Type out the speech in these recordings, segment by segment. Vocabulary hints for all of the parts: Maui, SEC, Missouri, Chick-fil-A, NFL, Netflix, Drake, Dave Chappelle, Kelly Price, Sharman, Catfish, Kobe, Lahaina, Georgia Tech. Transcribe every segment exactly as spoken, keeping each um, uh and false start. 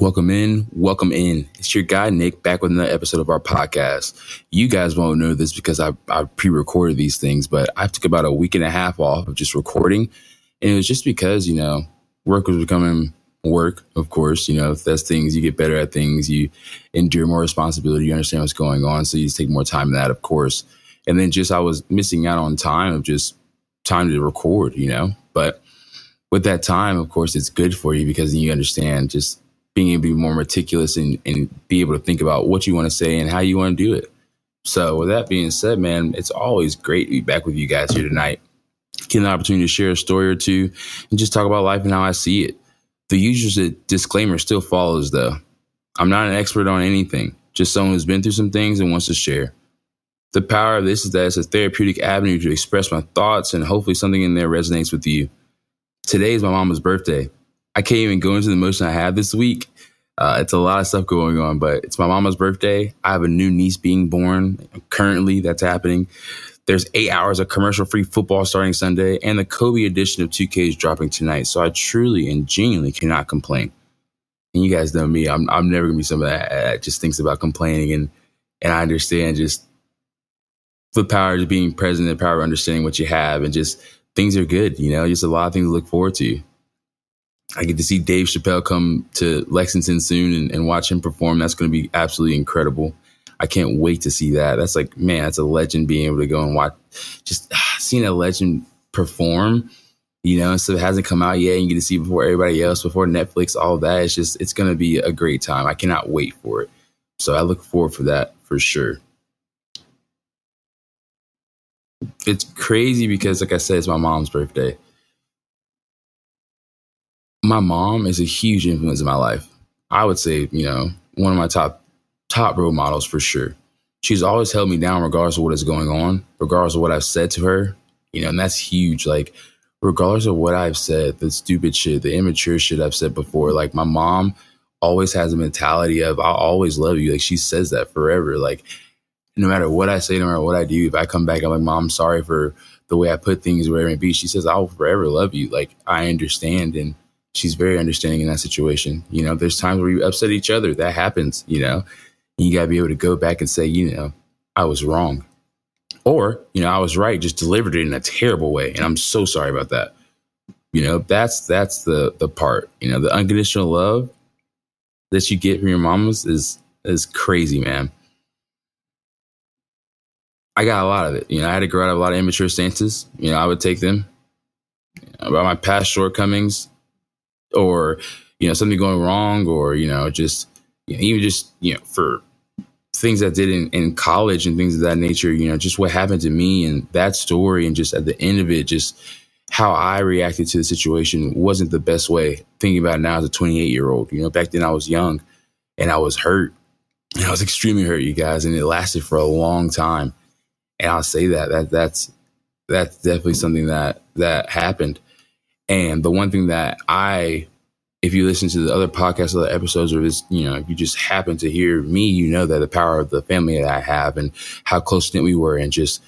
Welcome in. Welcome in. It's your guy, Nick, back with another episode of our podcast. You guys won't know this because I, I pre-recorded these things, but I took about a week and a half off of just recording. And it was just because, you know, work was becoming work, of course. You know, if that's things, you get better at things, you endure more responsibility, you understand what's going on. So you just take more time in that, of course. And then just I was missing out on time of just time to record, you know. But with that time, of course, it's good for you because then you understand just being able to be more meticulous and, and be able to think about what you want to say and how you want to do it. So with that being said, man, it's always great to be back with you guys here tonight. Get an opportunity to share a story or two and just talk about life and how I see it. The usual disclaimer still follows, though. I'm not an expert on anything, just someone who's been through some things and wants to share. The power of this is that it's a therapeutic avenue to express my thoughts, and hopefully something in there resonates with you. Today is my mama's birthday. I can't even go into the emotion I had this week. Uh, it's a lot of stuff going on, but it's my mama's birthday. I have a new niece being born. Currently, that's happening. There's eight hours of commercial-free football starting Sunday, and the Kobe edition of two K is dropping tonight. So I truly and genuinely cannot complain. And you guys know me. I'm I'm never going to be somebody that, that just thinks about complaining. And, and I understand just the power of being present, the power of understanding what you have, and just things are good. You know, just a lot of things to look forward to. I get to see Dave Chappelle come to Lexington soon and, and watch him perform. That's going to be absolutely incredible. I can't wait to see that. That's like, man, that's a legend being able to go and watch. Just ah, seeing a legend perform, you know, so it hasn't come out yet. And you get to see before everybody else, before Netflix, all that. It's just, it's going to be a great time. I cannot wait for it. So I look forward for that for sure. It's crazy because, like I said, it's my mom's birthday. My mom is a huge influence in my life. I would say, you know, one of my top top role models for sure. She's always held me down regardless of what is going on, regardless of what I've said to her, you know, and that's huge. Like, regardless of what I've said, the stupid shit, the immature shit I've said before, like my mom always has a mentality of, I'll always love you. Like she says that forever. Like no matter what I say, no matter what I do, if I come back, I'm like, Mom, sorry for the way I put things, wherever it be. She says, I'll forever love you. Like I understand. And she's very understanding in that situation. You know, there's times where you upset each other. That happens, you know. You got to be able to go back and say, you know, I was wrong. Or, you know, I was right, just delivered it in a terrible way. And I'm so sorry about that. You know, that's that's the the part. You know, the unconditional love that you get from your mamas is is crazy, man. I got a lot of it. You know, I had to grow out of a lot of immature stances. You know, I would take them. You know, about my past shortcomings. Or, you know, something going wrong, or, you know, just, you know, even just, you know, for things I did in, in college and things of that nature, you know, just what happened to me and that story. And just at the end of it, just how I reacted to the situation wasn't the best way. Thinking about it now as a twenty-eight year old, you know, back then I was young and I was hurt, and I was extremely hurt, you guys. And it lasted for a long time. And I'll say that, that that's, that's definitely something that, that happened. And the one thing that I, if you listen to the other podcasts, other episodes, or this, you know, if you just happen to hear me, you know that the power of the family that I have and how close knit we were. And just,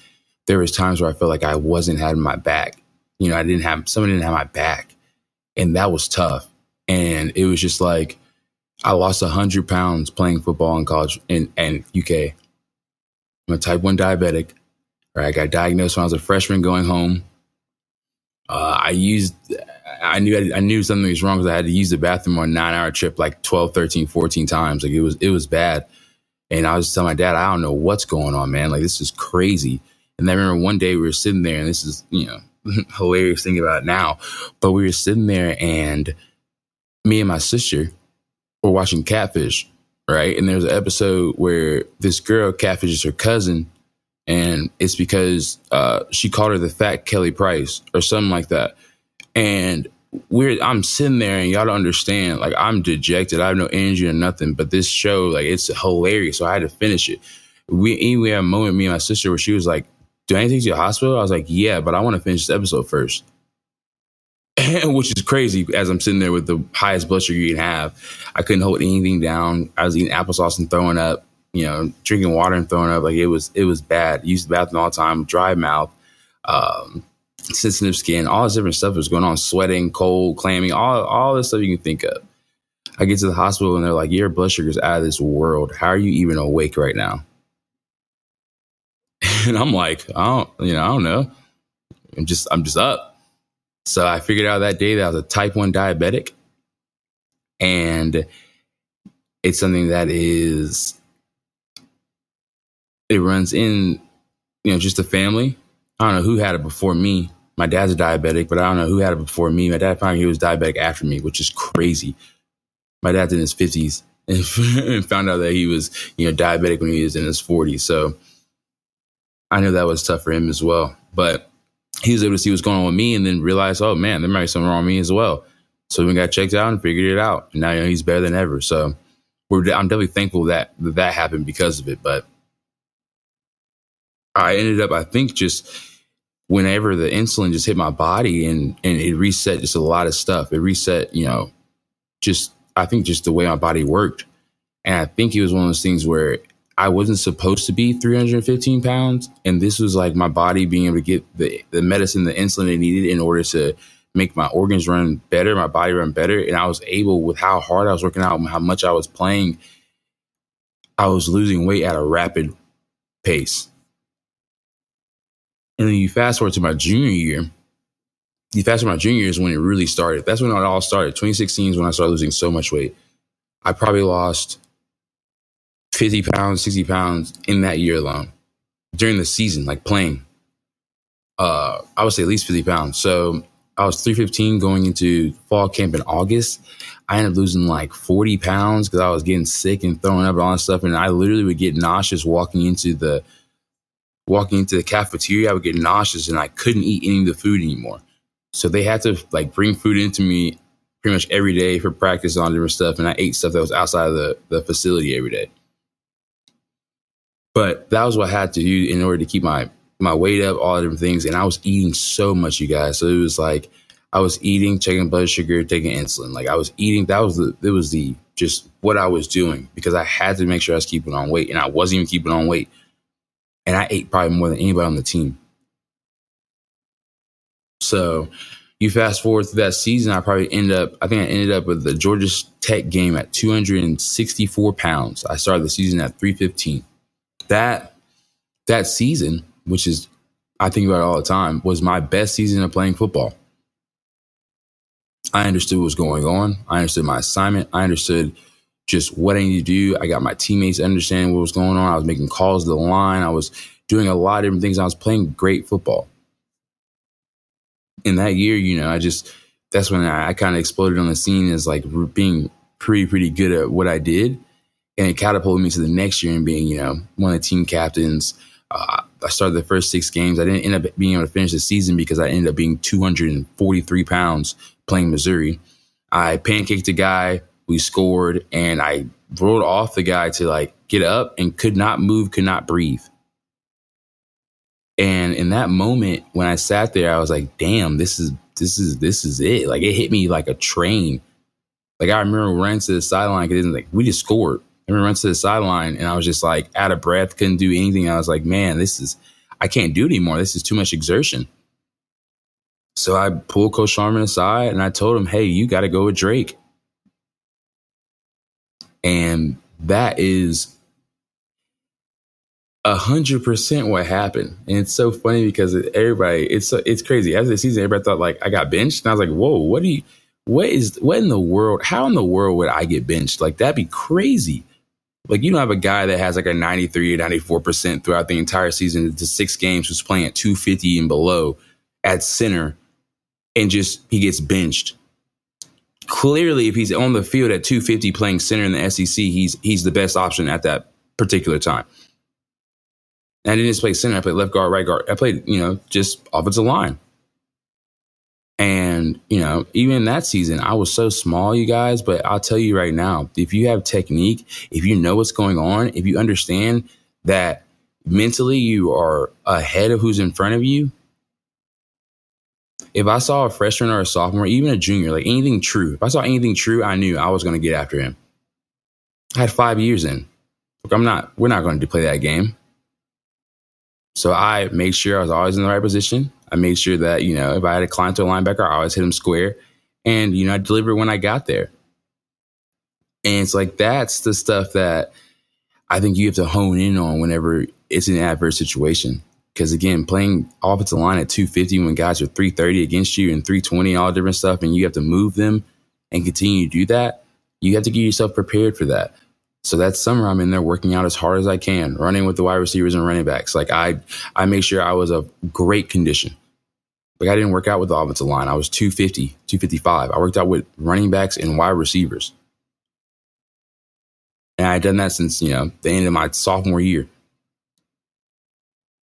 there was times where I felt like I wasn't having my back. You know, I didn't have, someone didn't have my back, and that was tough. And it was just like, I lost a hundred pounds playing football in college in, in U K. I'm a type one diabetic, right? I got diagnosed when I was a freshman going home. Uh, I used, I knew, I knew something was wrong because I had to use the bathroom on a nine hour trip, like twelve, thirteen, fourteen times. Like it was, it was bad. And I was telling my dad, I don't know what's going on, man. Like, this is crazy. And I remember one day we were sitting there, and this is, you know, hilarious thing about it now, but we were sitting there and me and my sister were watching Catfish. Right. And there's an episode where this girl catfishes her cousin. And it's because uh, she called her the fat Kelly Price or something like that. And we're I'm sitting there, and y'all don't understand. Like, I'm dejected. I have no energy or nothing. But this show, like, it's hilarious. So I had to finish it. We, we had a moment, me and my sister, where she was like, do I need to take you to the hospital? I was like, yeah, but I want to finish this episode first. Which is crazy, as I'm sitting there with the highest blood sugar you can have. I couldn't hold anything down. I was eating applesauce and throwing up. You know, drinking water and throwing up. Like it was, it was bad. Used the bathroom all the time, dry mouth, um, sensitive skin, all this different stuff was going on, sweating, cold, clammy, all, all this stuff you can think of. I get to the hospital and they're like, your blood sugar's out of this world. How are you even awake right now? And I'm like, I don't, you know, I don't know. I'm just, I'm just up. So I figured out that day that I was a type one diabetic, and it's something that is, it runs in, you know, just the family. I don't know who had it before me. My dad's a diabetic, but I don't know who had it before me. My dad found out he was diabetic after me, which is crazy. My dad's in his fifties and found out that he was, you know, diabetic when he was in his forties. So I knew that was tough for him as well, but he was able to see what's going on with me and then realize, oh man, there might be something wrong with me as well. So we got checked out and figured it out. And now, you know, he's better than ever. So we're, I'm definitely thankful that that happened because of it. But I ended up, I think, just whenever the insulin just hit my body and, and it reset just a lot of stuff. It reset, you know, just, I think just the way my body worked. And I think it was one of those things where I wasn't supposed to be three hundred fifteen pounds. And this was like my body being able to get the, the medicine, the insulin it needed in order to make my organs run better, my body run better. And I was able, with how hard I was working out and how much I was playing, I was losing weight at a rapid pace. And then you fast forward to my junior year. You fast forward to my junior year is when it really started. That's when it all started. twenty sixteen is when I started losing so much weight. I probably lost fifty pounds, sixty pounds in that year alone during the season, like playing. Uh, I would say at least fifty pounds. So I was three fifteen going into fall camp in August. I ended up losing like forty pounds because I was getting sick and throwing up and all that stuff. And I literally would get nauseous walking into the walking into the cafeteria. I would get nauseous and I couldn't eat any of the food anymore. So they had to like bring food into me pretty much every day for practice on different stuff. And I ate stuff that was outside of the, the facility every day. But that was what I had to do in order to keep my, my weight up, all the different things. And I was eating so much, you guys. So it was like, I was eating, checking blood sugar, taking insulin. Like I was eating, that was the, it was the, just what I was doing because I had to make sure I was keeping on weight and I wasn't even keeping on weight. And I ate probably more than anybody on the team. So you fast forward to that season, I probably ended up, I think I ended up with the Georgia Tech game at two hundred sixty-four pounds. I started the season at three fifteen. That, that season, which is, I think about it all the time, was my best season of playing football. I understood what was going on. I understood my assignment. I understood just what I needed to do. I got my teammates understanding what was going on. I was making calls to the line. I was doing a lot of different things. I was playing great football. In that year, you know, I just, that's when I, I kind of exploded on the scene as like being pretty, pretty good at what I did. And it catapulted me to the next year and being, you know, one of the team captains. Uh, I started the first six games. I didn't end up being able to finish the season because I ended up being two hundred forty-three pounds playing Missouri. I pancaked a guy. We scored, and I rolled off the guy to like get up and could not move, could not breathe. And in that moment, when I sat there, I was like, damn, this is, this is, this is it. Like it hit me like a train. Like I remember running to the sideline. Cause it was like, we just scored. I remember running to the sideline and I was just like out of breath, couldn't do anything. I was like, man, this is, I can't do it anymore. This is too much exertion. So I pulled Coach Sharman aside and I told him, hey, you got to go with Drake. And that is a hundred percent what happened. And it's so funny because everybody, it's so, it's crazy. After the season, everybody thought like I got benched, and I was like, "Whoa, what do you? What is? What in the world? How in the world would I get benched? Like that'd be crazy. Like you don't have a guy that has like a ninety-three or ninety-four percent throughout the entire season to six games, who's playing at two fifty and below at center, and just he gets benched." Clearly, if he's on the field at two fifty playing center in the S E C, he's he's the best option at that particular time. And I didn't just play center. I played left guard, right guard. I played, you know, just offensive line. And, you know, even that season, I was so small, you guys. But I'll tell you right now, if you have technique, if you know what's going on, if you understand that mentally you are ahead of who's in front of you, if I saw a freshman or a sophomore, even a junior, like anything true, if I saw anything true, I knew I was going to get after him. I had five years in. Look, I'm not, we're not going to play that game. So I made sure I was always in the right position. I made sure that, you know, if I had to climb to a linebacker, I always hit him square. And, you know, I delivered when I got there. And it's like, that's the stuff that I think you have to hone in on whenever it's an adverse situation. Because, again, playing offensive line at two fifty when guys are three thirty against you and three twenty, all different stuff, and you have to move them and continue to do that, you have to get yourself prepared for that. So that summer I'm in there working out as hard as I can, running with the wide receivers and running backs. Like I I made sure I was of great condition. Like I didn't work out with the offensive line. I was two fifty, two fifty-five. I worked out with running backs and wide receivers. And I had done that since, you know, the end of my sophomore year.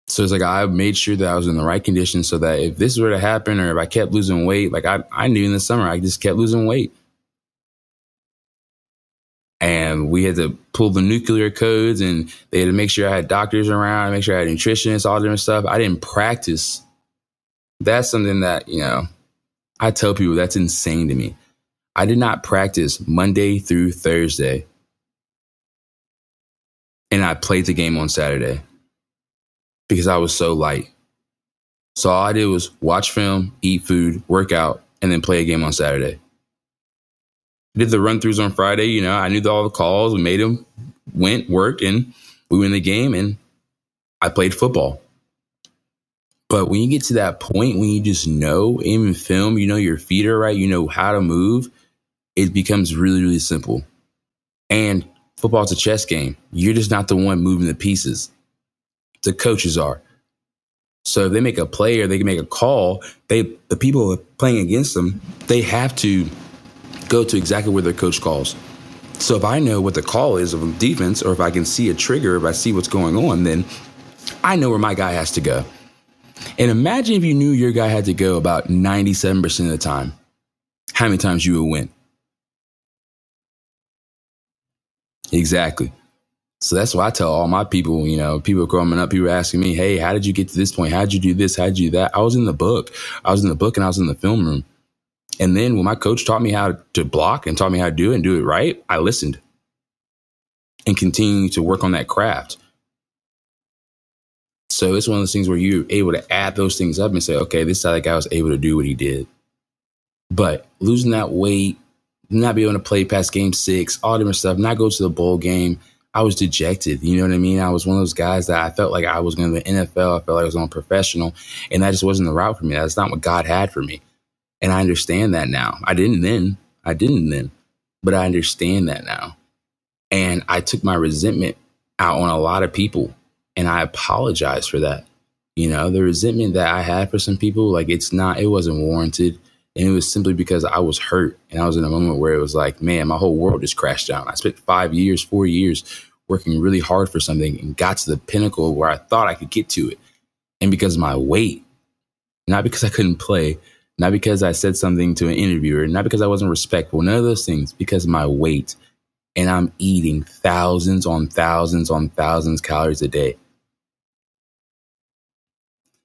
So it's like I made sure that I was in the right condition so that if this were to happen or if I kept losing weight, like I, I knew in the summer I just kept losing weight. And we had to pull the nuclear codes, and they had to make sure I had doctors around, make sure I had nutritionists, all different stuff. I didn't practice. That's something that, you know, I tell people that's insane to me. I did not practice Monday through Thursday. And I played the game on Saturday because I was so light. So all I did was watch film, eat food, work out, and then play a game on Saturday. Did the run-throughs on Friday, you know, I knew all the calls, we made them, went, worked, and we win the game, and I played football. But when you get to that point, when you just know, even film, you know your feet are right, you know how to move, it becomes really, really simple. And football's a chess game. You're just not the one moving the pieces. The coaches are. So if they make a play or they can make a call, they the people playing against them, they have to go to exactly where their coach calls. So if I know what the call is of defense, or if I can see a trigger, if I see what's going on, then I know where my guy has to go. And imagine if you knew your guy had to go about ninety-seven percent of the time, how many times you would win. Exactly. So that's why I tell all my people, you know, people growing up, people asking me, hey, how did you get to this point? How did you do this? How did you do that? I was in the book. I was in the book and I was in the film room. And then when my coach taught me how to block and taught me how to do it and do it right, I listened and continued to work on that craft. So it's one of those things where you're able to add those things up and say, okay, this is how that guy was able to do what he did. But losing that weight, not being able to play past game six, all different stuff, not go to the bowl game, I was dejected. You know what I mean? I was one of those guys that I felt like I was going to the N F L. I felt like I was on professional, and that just wasn't the route for me. That's not what God had for me. And I understand that now. I didn't then. I didn't then. But I understand that now. And I took my resentment out on a lot of people. And I apologize for that. You know, the resentment that I had for some people, like it's not, it wasn't warranted. And it was simply because I was hurt. And I was in a moment where it was like, man, my whole world just crashed down. I spent five years, four years working really hard for something and got to the pinnacle where I thought I could get to it. And because of my weight, not because I couldn't play, not because I said something to an interviewer, not because I wasn't respectful, none of those things, because of my weight. And I'm eating thousands on thousands on thousands calories a day.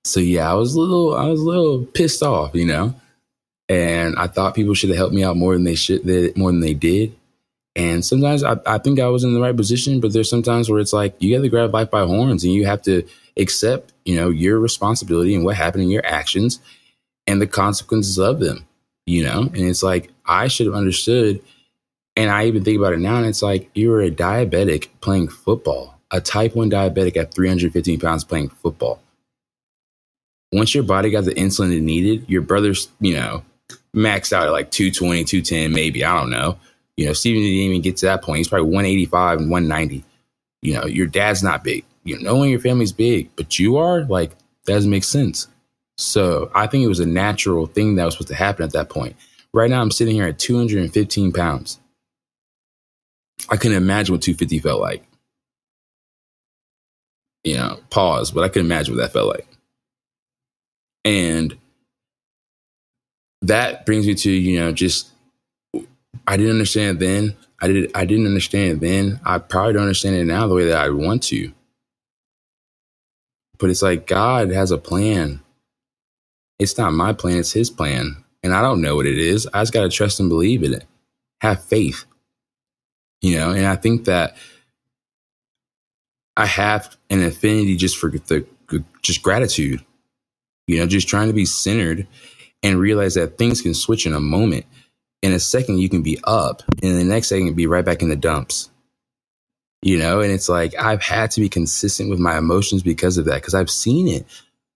So yeah, I was a little, I was a little pissed off, you know, and I thought people should have helped me out more than they should, more than they did. And sometimes I, I think I was in the right position, but there's sometimes where it's like, you got to grab life by horns and you have to accept, you know, your responsibility and what happened in your actions and the consequences of them, you know? And it's like, I should have understood. And I even think about it now, and it's like, you were a diabetic playing football, a type one diabetic at three hundred fifteen pounds playing football. Once your body got the insulin it needed, your brother's, you know, maxed out at like two twenty, two ten, maybe, I don't know. You know, Steven didn't even get to that point. He's probably one eighty-five and one ninety. You know, your dad's not big. You know, no one in your family's big, but you are, like, that doesn't make sense. So I think it was a natural thing that was supposed to happen at that point. Right now, I'm sitting here at two hundred fifteen pounds. I couldn't imagine what two fifty felt like. You know, pause, but I couldn't imagine what that felt like. And that brings me to, you know, just, I didn't understand then. I, did, I didn't understand then. I probably don't understand it now the way that I want to. But it's like, God has a plan. It's not my plan, it's his plan. And I don't know what it is. I just got to trust and believe in it. Have faith. You know, and I think that I have an affinity just for the, just gratitude, you know, just trying to be centered and realize that things can switch in a moment. in a second you can be up, and the next second you can be right back in the dumps. You know, and it's like I've had to be consistent with my emotions because of that, because I've seen it.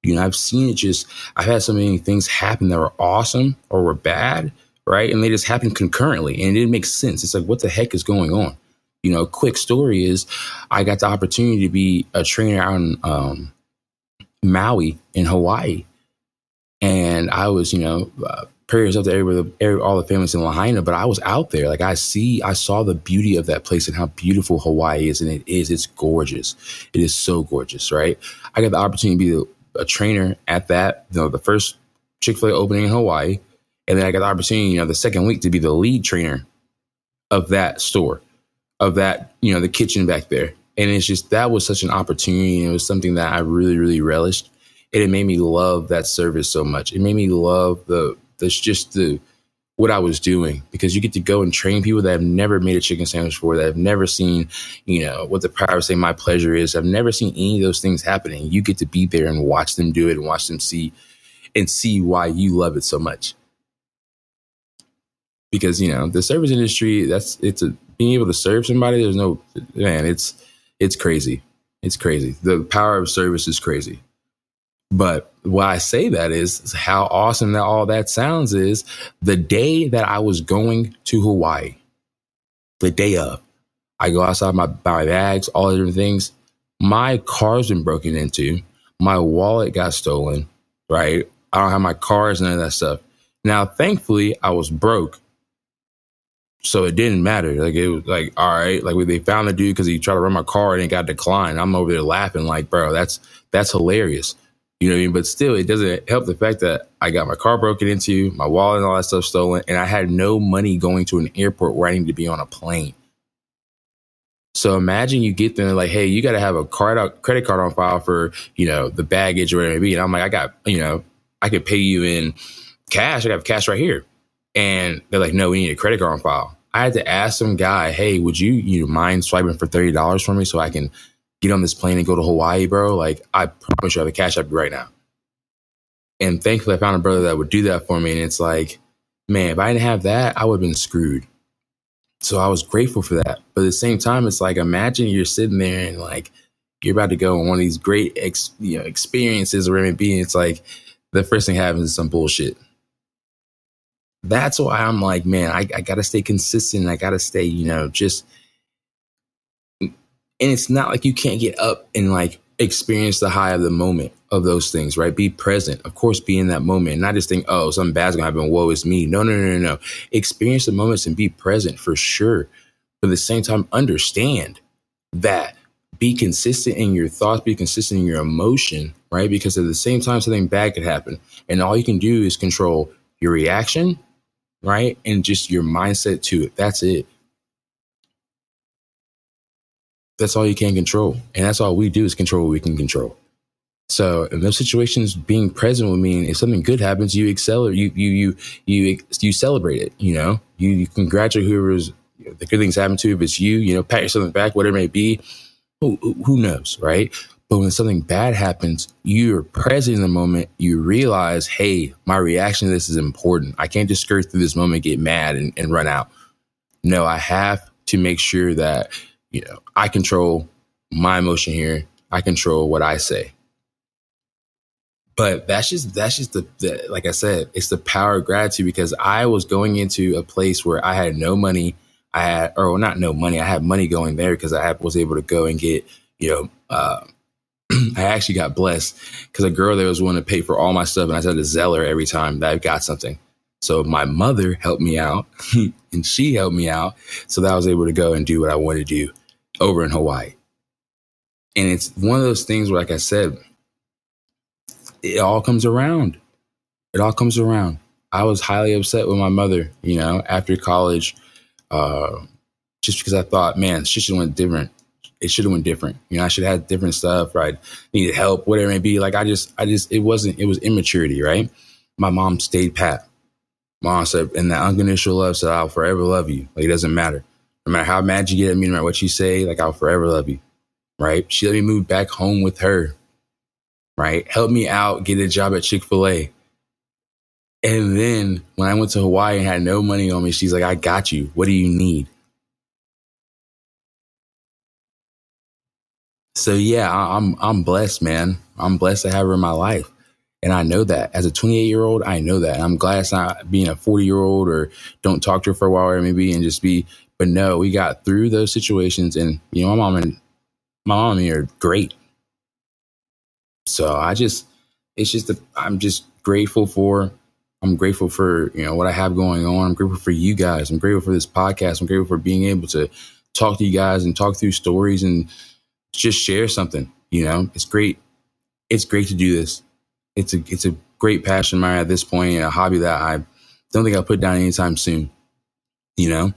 You know, I've seen it just, I've had so many things happen that were awesome or were bad, right? And they just happened concurrently, and it didn't make sense. It's like, what the heck is going on? You know, quick story is I got the opportunity to be a trainer out in um, Maui in Hawaii. And I was, you know, uh, prayers up to everybody, every, all the families in Lahaina, but I was out there. Like I see, I saw the beauty of that place and how beautiful Hawaii is. And it is, it's gorgeous. It is so gorgeous, right? I got the opportunity to be a, a trainer at that, you know, the first Chick-fil-A opening in Hawaii. And then I got the opportunity, you know, the second week to be the lead trainer of that store, of that, you know, the kitchen back there. And it's just, that was such an opportunity. And it was something that I really, really relished. And it made me love that service so much. It made me love the, That's just the what I was doing, because you get to go and train people that have never made a chicken sandwich before, that have never seen, you know, what the pirates say my pleasure is. I've never seen any of those things happening. You get to be there and watch them do it and watch them see and see why you love it so much. Because, you know, the service industry, that's it's a, being able to serve somebody. There's no man. It's it's crazy. It's crazy. The power of service is crazy. But why I say that is how awesome that all that sounds is the day that I was going to Hawaii, the day of, I go outside my, my bags, all the different things. My car's been broken into. My wallet got stolen, right? I don't have my cars, none of that stuff. Now, thankfully, I was broke, so it didn't matter. Like, it was like, all right, like they found the dude because he tried to run my car and it got declined. I'm over there laughing like, bro, that's that's hilarious. You know what I mean? But still, it doesn't help the fact that I got my car broken into, my wallet and all that stuff stolen, and I had no money going to an airport where I needed to be on a plane. So imagine you get there and like, hey, you got to have a card out, credit card on file for, you know, the baggage or whatever it may be. And I'm like, I got, you know, I could pay you in cash. I got cash right here. And they're like, no, we need a credit card on file. I had to ask some guy, hey, would you, you mind swiping for thirty dollars for me so I can get on this plane and go to Hawaii, bro? Like, I promise you I have a cash app right now. And thankfully I found a brother that would do that for me. And it's like, man, if I didn't have that, I would have been screwed. So I was grateful for that. But at the same time, it's like, imagine you're sitting there and like, you're about to go on one of these great ex, you know, experiences or M and B. And it's like, the first thing happens is some bullshit. That's why I'm like, man, I, I got to stay consistent. I got to stay, you know, just, and it's not like you can't get up and like experience the high of the moment of those things, right? Be present. Of course, be in that moment and not just think, oh, something bad's gonna happen. Woe is me. No, no, no, no, no. Experience the moments and be present for sure. But at the same time, understand that. Be consistent in your thoughts, be consistent in your emotion, right? Because at the same time, something bad could happen. And all you can do is control your reaction, right? And just your mindset to it. That's it. That's all you can control. And that's all we do is control what we can control. So in those situations, being present would mean if something good happens, you accelerate, you, you, you, you, you celebrate it. You know, you, you congratulate whoever's, you know, the good things happen to, if it's you, you know, pat yourself on the back, whatever it may be, who, who knows, right? But when something bad happens, you're present in the moment. You realize, hey, my reaction to this is important. I can't just skirt through this moment, get mad and, and run out. No, I have to make sure that, you know, I control my emotion here. I control what I say. But that's just that's just the, the like I said, it's the power of gratitude, because I was going into a place where I had no money. I had or not no money. I had money going there because I was able to go and get, you know, uh, I actually got blessed because a girl there was willing to pay for all my stuff. And I said to Zeller every time that I got something. So my mother helped me out and she helped me out so that I was able to go and do what I wanted to do over in Hawaii. And it's one of those things where, like I said, it all comes around. It all comes around. I was highly upset with my mother, you know, after college, uh, just because I thought, man, she should have went different. It should have went different. You know, I should have had different stuff, right? Needed help, whatever it may be. Like I just, I just, it wasn't, it was immaturity, right? My mom stayed pat. Mom said, and that unconditional love said, I'll forever love you. Like, it doesn't matter. No matter how mad you get at me, no matter what you say, like, I'll forever love you, right? She let me move back home with her, right? Help me out, get a job at Chick-fil-A. And then when I went to Hawaii and had no money on me, she's like, I got you. What do you need? So, yeah, I, I'm I'm blessed, man. I'm blessed to have her in my life. And I know that as a twenty-eight year old, I know that. And I'm glad it's not being a forty year old or don't talk to her for a while or maybe and just be. But no, we got through those situations. And, you know, my mom and my mom and me are great. So I just it's just a, I'm just grateful for I'm grateful for, you know, what I have going on. I'm grateful for you guys. I'm grateful for this podcast. I'm grateful for being able to talk to you guys and talk through stories and just share something. You know, it's great. It's great to do this. It's a it's a great passion of mine at this point and a hobby that I don't think I'll put down anytime soon, you know.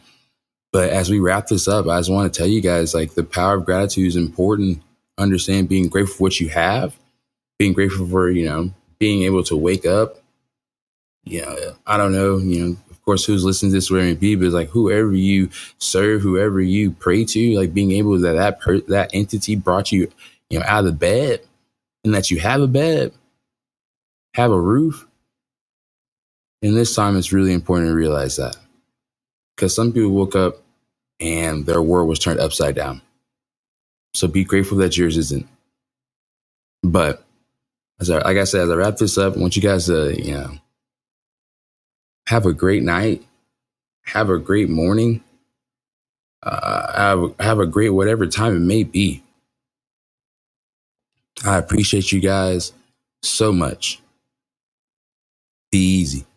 But as we wrap this up, I just want to tell you guys, like, the power of gratitude is important. Understand being grateful for what you have, being grateful for, you know, being able to wake up. You know, I don't know, you know, of course, who's listening to this, where it may be, but it's like whoever you serve, whoever you pray to, like being able that that, per- that entity brought you, you know, out of the bed and that you have a bed, have a roof. And this time it's really important to realize that, because some people woke up and their world was turned upside down. So be grateful that yours isn't. But as I, like I said, as I wrap this up, I want you guys to, you know, have a great night. Have a great morning. Uh, have, have a great whatever time it may be. I appreciate you guys so much. Be easy.